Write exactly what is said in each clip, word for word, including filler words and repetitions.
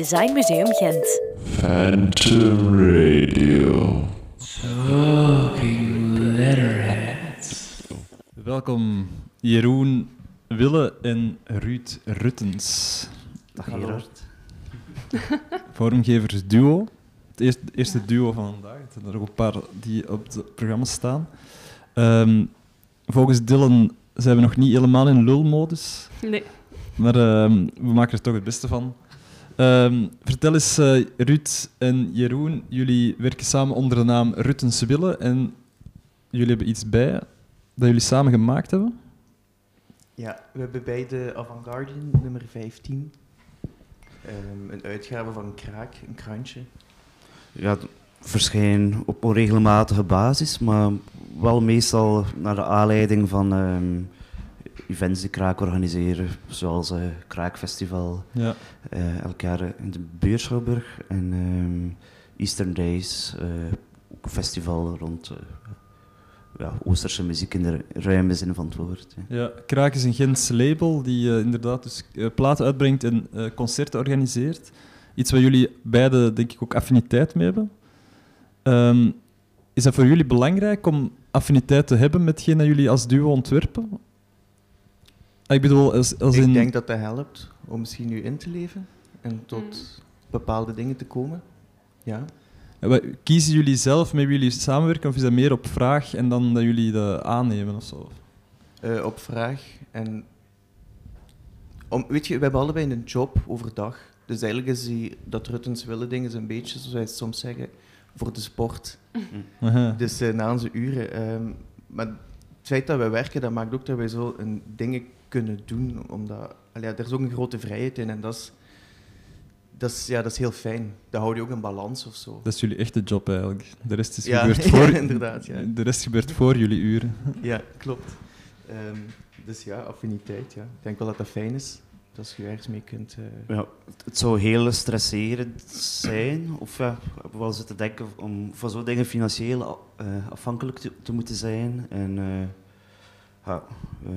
Design Museum Gent. Phantom Radio. Talking Letterheads. Welkom Jeroen Wille en Ruud Ruttens. Dag Gerard. Vormgeversduo. Het eerste, het eerste duo van vandaag. Er zijn er ook een paar die op het programma staan. Um, volgens Dylan zijn we nog niet helemaal in lulmodus. Nee. Maar um, we maken er toch het beste van. Um, vertel eens, uh, Ruud en Jeroen, jullie werken samen onder de naam Rutte en Sybille en jullie hebben iets bij dat jullie samen gemaakt hebben? Ja, we hebben bij de Avantgarde nummer vijftien um, een uitgave van Kraak, een krantje. Ja, het verscheen op onregelmatige basis, maar wel meestal naar de aanleiding van um, events die Kraak organiseren, zoals uh, Kraakfestival, ja. uh, elk jaar in de Beurschouwburg en um, Eastern Days, uh, ook een festival rond uh, ja, Oosterse muziek in de ruime zin van het woord. Ja. Ja, Kraak is een Gents label die uh, inderdaad dus, uh, platen uitbrengt en uh, concerten organiseert. Iets waar jullie beiden denk ik ook affiniteit mee hebben. Um, is dat voor jullie belangrijk om affiniteit te hebben met hetgeen dat jullie als duo ontwerpen? Ik bedoel, als, als in... Ik denk dat dat helpt om misschien nu in te leven en tot mm. bepaalde dingen te komen. Ja. Ja, kiezen jullie zelf met wie jullie samenwerken of is dat meer op vraag en dan dat jullie dat aannemen of zo? Uh, op vraag en... Om, weet je, we hebben allebei een job overdag. Dus eigenlijk is die, dat Ruttens Wille ding is een beetje, zoals wij het soms zeggen, voor de sport. Mm. Dus uh, na onze uren. Um, maar het feit dat wij werken, dat maakt ook dat wij zo een dingen kunnen doen. Omdat, allee, er is ook een grote vrijheid in en dat is, dat is, ja, dat is heel fijn. Dat houdt je ook in balans of zo. Dat is jullie echte job eigenlijk. De rest is ja, gebeurd voor, ja, inderdaad, ja. De rest gebeurt voor jullie uren. Ja, klopt. Um, dus ja, affiniteit. Ja. Ik denk wel dat dat fijn is. Dat je ergens mee kunt... Uh... Ja, het zou heel stresserend zijn. Of ja, ik heb wel zitten denken om van zo'n dingen financieel uh, afhankelijk te, te moeten zijn. En uh, ja, uh,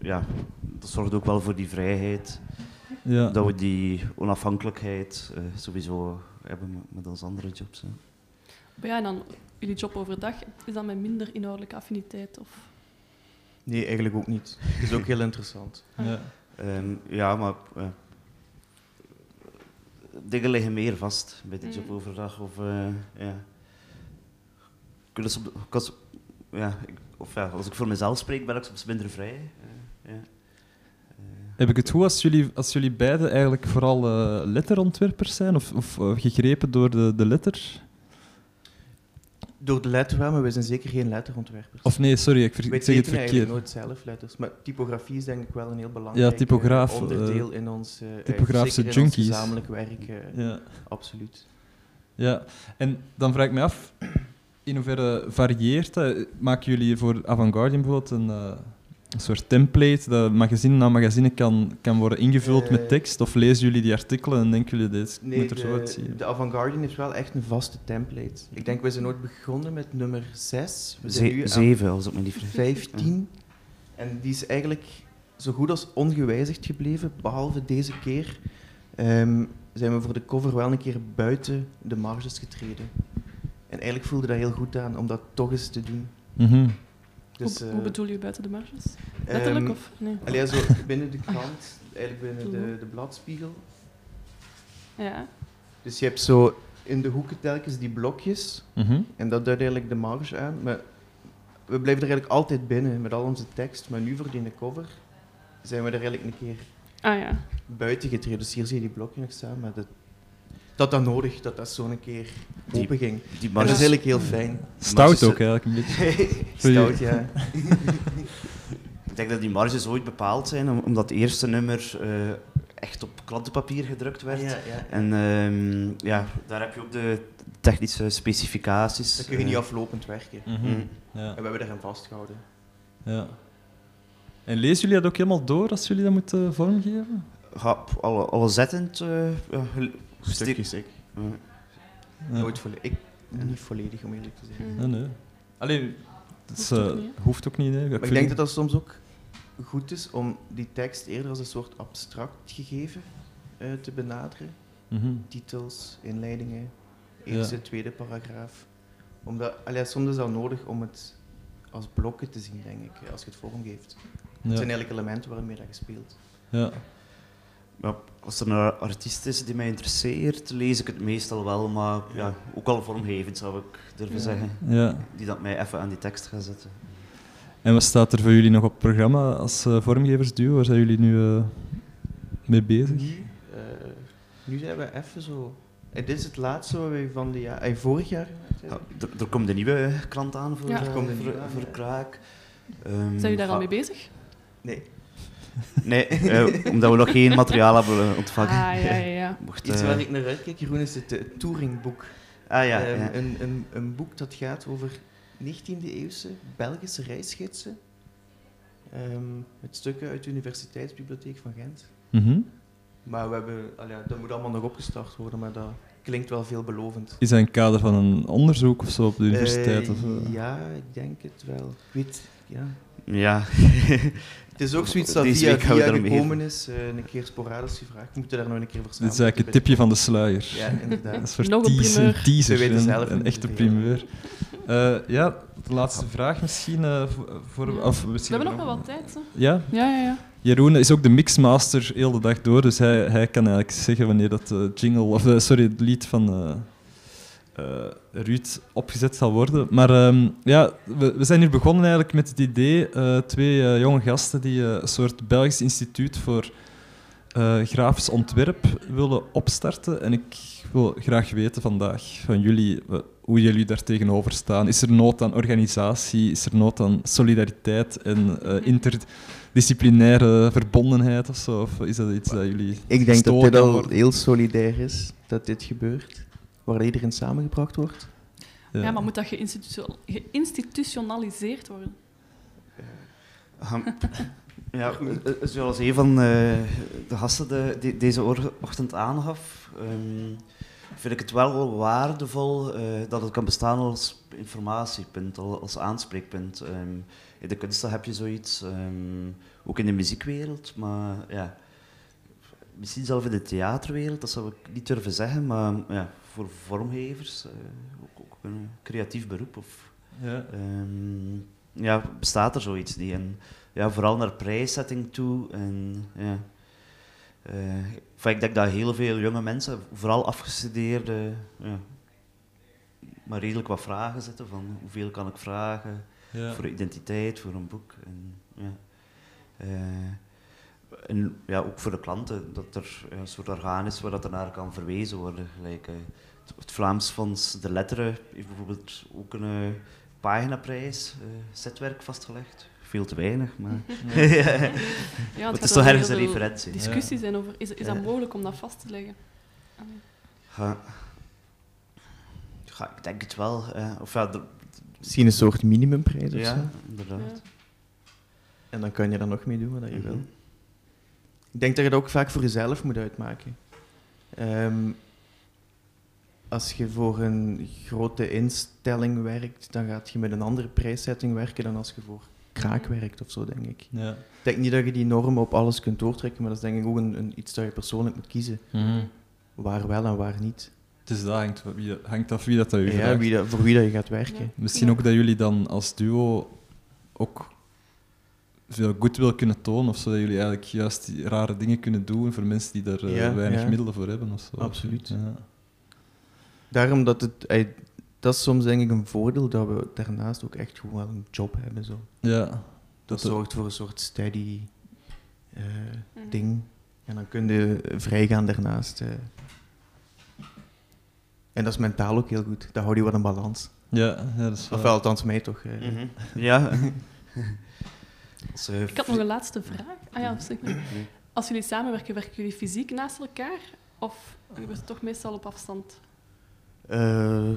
ja, dat zorgt ook wel voor die vrijheid. Ja. Dat we die onafhankelijkheid uh, sowieso hebben met, met onze andere jobs. Hè. Maar ja, en dan jullie job overdag, is dat met minder inhoudelijke affiniteit? Of? Nee, eigenlijk ook niet. Het is ook heel interessant. Ja. Um, ja, maar uh, dingen liggen meer vast bij de job overdag. Of, uh, ja. Ik soms, ik soms, ja, ik, of ja, als ik voor mezelf spreek, ben ik soms minder vrij. Uh, yeah. uh, Heb ik het goed als jullie, als jullie beiden eigenlijk vooral uh, letterontwerpers zijn? Of, of uh, gegrepen door de, de letter? Door de letter wel, maar we zijn zeker geen letterontwerpers. Of nee, sorry, ik, ver- ik zeg het verkeerd. We tekenen nooit zelf letters, maar typografie is denk ik wel een heel belangrijk ja, typograaf, onderdeel in ons, uh, typografische zeker in junkies. Ons gezamenlijk werk. Uh, ja. Absoluut. Ja, en dan vraag ik me af, in hoeverre varieert dat? Maken jullie voor Avantgarde bijvoorbeeld een, uh, een soort template dat magazine na magazine kan, kan worden ingevuld uh, met tekst? Of lezen jullie die artikelen en denken jullie, dit nee, moet er zo uitzien? De, de Avantgarde heeft wel echt een vaste template. Ik denk, we zijn ooit begonnen met nummer zes. We zijn Ze- nu zeven, als op mijn liefde. vijftien. En die is eigenlijk zo goed als ongewijzigd gebleven, behalve deze keer um, zijn we voor de cover wel een keer buiten de marges getreden. En eigenlijk voelde dat heel goed aan, om dat toch eens te doen. Mm-hmm. Dus, hoe, hoe bedoel je buiten de marges? Letterlijk um, of? Nee. Allee, zo binnen de krant, eigenlijk binnen de, de bladspiegel. Ja. Dus je hebt zo in de hoeken telkens die blokjes, mm-hmm. en dat duidt eigenlijk de marge aan. Maar we blijven er eigenlijk altijd binnen met al onze tekst, maar nu voor die cover zijn we er eigenlijk een keer ah, ja. buiten getreden. Dus hier zie je die blokjes nog staan, maar dat... Dat dat nodig, dat dat zo'n keer open ging. Die marges... Dat is eigenlijk heel fijn. Stout ook eigenlijk een beetje. Stout, ja. Ik denk dat die marges ooit bepaald zijn, omdat het eerste nummer uh, echt op klantenpapier gedrukt werd. Ja, ja, ja. En um, ja, daar heb je ook de technische specificaties. Dat kun je niet aflopend werken. Mm-hmm. Ja. En we hebben daarin vastgehouden. Ja. En lezen jullie dat ook helemaal door als jullie dat moeten vormgeven? Ja, alle, alle zettend... Uh, uh, Stukjes, ik. Ja. Nooit volle- ik ja. Niet volledig, om eerlijk te zijn. Ja, nee. Alleen, dat is, uh, hoeft ook niet. Nee. Ik maar ik denk dat dat soms ook goed is om die tekst eerder als een soort abstract gegeven uh, te benaderen. mm-hmm. titels, inleidingen, eerste, ja. tweede paragraaf. Omdat, allee, soms is dat nodig om het als blokken te zien, denk ik, als je het vormgeeft. Ja. Het zijn eigenlijk elementen waarmee dat je speelt. Ja. Ja, als er een artiest is die mij interesseert, lees ik het meestal wel, maar ja, ook al vormgevend zou ik durven ja. zeggen, ja. die dat mij even aan die tekst gaat zetten. En wat staat er voor jullie nog op het programma als uh, vormgeversduo? Waar zijn jullie nu uh, mee bezig? Nu, uh, nu zijn we even zo... Dit is het laatste wat we van de ja- uh, vorig jaar... Ja, er, er komt een nieuwe klant aan voor, ja. er komt een nieuwe, voor, voor Kraak. Um, zijn jullie daar al mee bezig? Nee. Nee, uh, omdat we nog geen materiaal hebben ontvangen. Ah, ja, ja, ja. Mocht, uh... Iets waar ik naar uitkijk, Jeroen, is het uh, touringboek. Ah, ja, um, ja. Een, een, een boek dat gaat over negentiende-eeuwse Belgische reisgidsen. Um, met stukken uit de Universiteitsbibliotheek van Gent. Mm-hmm. Maar we hebben, al ja, dat moet allemaal nog opgestart worden, maar dat klinkt wel veelbelovend. Is dat in het kader van een onderzoek of zo op de universiteit? Uh, of, uh... Ja, ik denk het wel. Ik weet, ja. Ja. Het is ook zoiets dat via, via gekomen is, uh, een keer sporadisch gevraagd. We moeten daar nog een keer voor staan. Dit is eigenlijk het tipje van de sluier. Ja, inderdaad. Een soort nog een teaser, teaser we weten zelf een, een echte primeur. Uh, ja, de laatste vraag misschien. Uh, voor, ja. of misschien we hebben nog wel wat tijd. Hè? Ja? Ja, ja, ja. Jeroen is ook de mixmaster heel de dag door, dus hij, hij kan eigenlijk zeggen wanneer dat uh, jingle, of, uh, sorry, het lied van... Uh, Uh, Ruud opgezet zal worden. Maar um, ja, we, we zijn hier begonnen eigenlijk met het idee, uh, twee uh, jonge gasten die uh, een soort Belgisch instituut voor uh, grafisch ontwerp willen opstarten. En ik wil graag weten vandaag van jullie, uh, hoe jullie daar tegenover staan. Is er nood aan organisatie? Is er nood aan solidariteit en uh, interdisciplinaire verbondenheid of zo? Of is dat iets dat jullie... Ik denk dat dit al heel solidair is, dat dit gebeurt. Waar iedereen samengebracht wordt. Ja, ja, maar moet dat geïnstitu- geïnstitutionaliseerd worden? Ja, zoals een van de gasten de, de, deze ochtend aangaf, um, vind ik het wel waardevol uh, dat het kan bestaan als informatiepunt, als aanspreekpunt. Um, in de kunsten heb je zoiets, um, ook in de muziekwereld, maar ja, misschien zelf in de theaterwereld, dat zou ik niet durven zeggen, maar ja. Voor vormgevers, ook, ook een creatief beroep. Of, ja. Um, ja, bestaat er zoiets die? En, ja, vooral naar prijszetting toe. En, ja. uh, enfin, ik denk dat heel veel jonge mensen, vooral afgestudeerden, ja, maar redelijk wat vragen zitten. Van hoeveel kan ik vragen ja. voor identiteit, voor een boek. En, ja. uh, En ja, ook voor de klanten, dat er een soort orgaan is waar dat er naar kan verwezen worden. Like, uh, het Vlaams Fonds De Letteren heeft bijvoorbeeld ook een uh, paginaprijs, uh, zetwerk vastgelegd. Veel te weinig, maar ja. ja, ja, het is toch ergens een referentie. Discussies zijn over, is, is dat mogelijk om dat vast te leggen? Ja, ja, ik denk het wel. Uh, of ja, d- Misschien een soort minimumprijs of ja, zo. Inderdaad. Ja. En dan kan je er nog mee doen wat je mm-hmm. wil. Ik denk dat je dat ook vaak voor jezelf moet uitmaken. Um, als je voor een grote instelling werkt, dan gaat je met een andere prijszetting werken dan als je voor Kraak werkt of zo, denk ik. Ja. Ik denk niet dat je die normen op alles kunt doortrekken, maar dat is denk ik ook een, een, iets dat je persoonlijk moet kiezen. Mm-hmm. Waar wel en waar niet. Dus dat hangt, wie, hangt af wie dat dat je ja, vraagt. Wie dat, voor wie dat je gaat werken. Ja. Misschien ook dat jullie dan als duo ook... veel goodwill kunnen tonen, of zodat jullie eigenlijk juist die rare dingen kunnen doen voor mensen die daar uh, ja, weinig ja. middelen voor hebben. Of zo. Absoluut. Ja. Daarom dat het... Dat is soms denk ik een voordeel dat we daarnaast ook echt gewoon wel een job hebben. Zo. Ja. Dat, dat zorgt voor een soort steady uh, mm-hmm. ding. En dan kun je vrijgaan daarnaast. Uh. En dat is mentaal ook heel goed. Dat houdt je wat een balans. Ja, ja, dat is wel... Of althans mij toch. Uh. Mm-hmm. Ja. Ik had nog een laatste vraag. Ah, ja, als jullie samenwerken, werken jullie fysiek naast elkaar? Of gebeurt het toch meestal op afstand? Uh,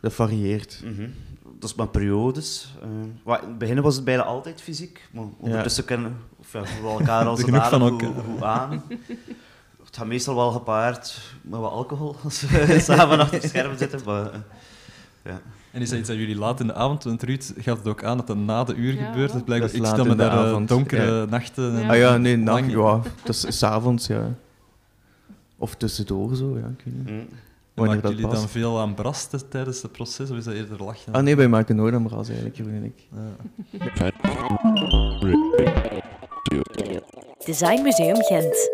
dat varieert. Mm-hmm. Dat is maar periodes. Uh, maar in het begin was het bijna altijd fysiek. Maar ondertussen ja. kennen ja, we elkaar als een adem hoe, hoe aan. Het gaat meestal wel gepaard met wat alcohol als we samen achter het scherm zitten. Maar, uh, ja. En is dat iets dat jullie laat in de avond, want Ruud gaf het ook aan dat dat na de uur ja, gebeurt. Dus blijkbaar, ik stel me daar donkere ja. nachten. En ah ja, nee, nacht, lang... ja, dat is 's avonds, ja. Of tussendoor zo, ja. Ik weet niet. Mm. Maakten jullie past. Dan veel aan bras tijdens het proces, of is dat eerder lachen? Ah nee, wij maken nooit aan bras eigenlijk, Jeroen en ik. Ja. Design Museum Gent.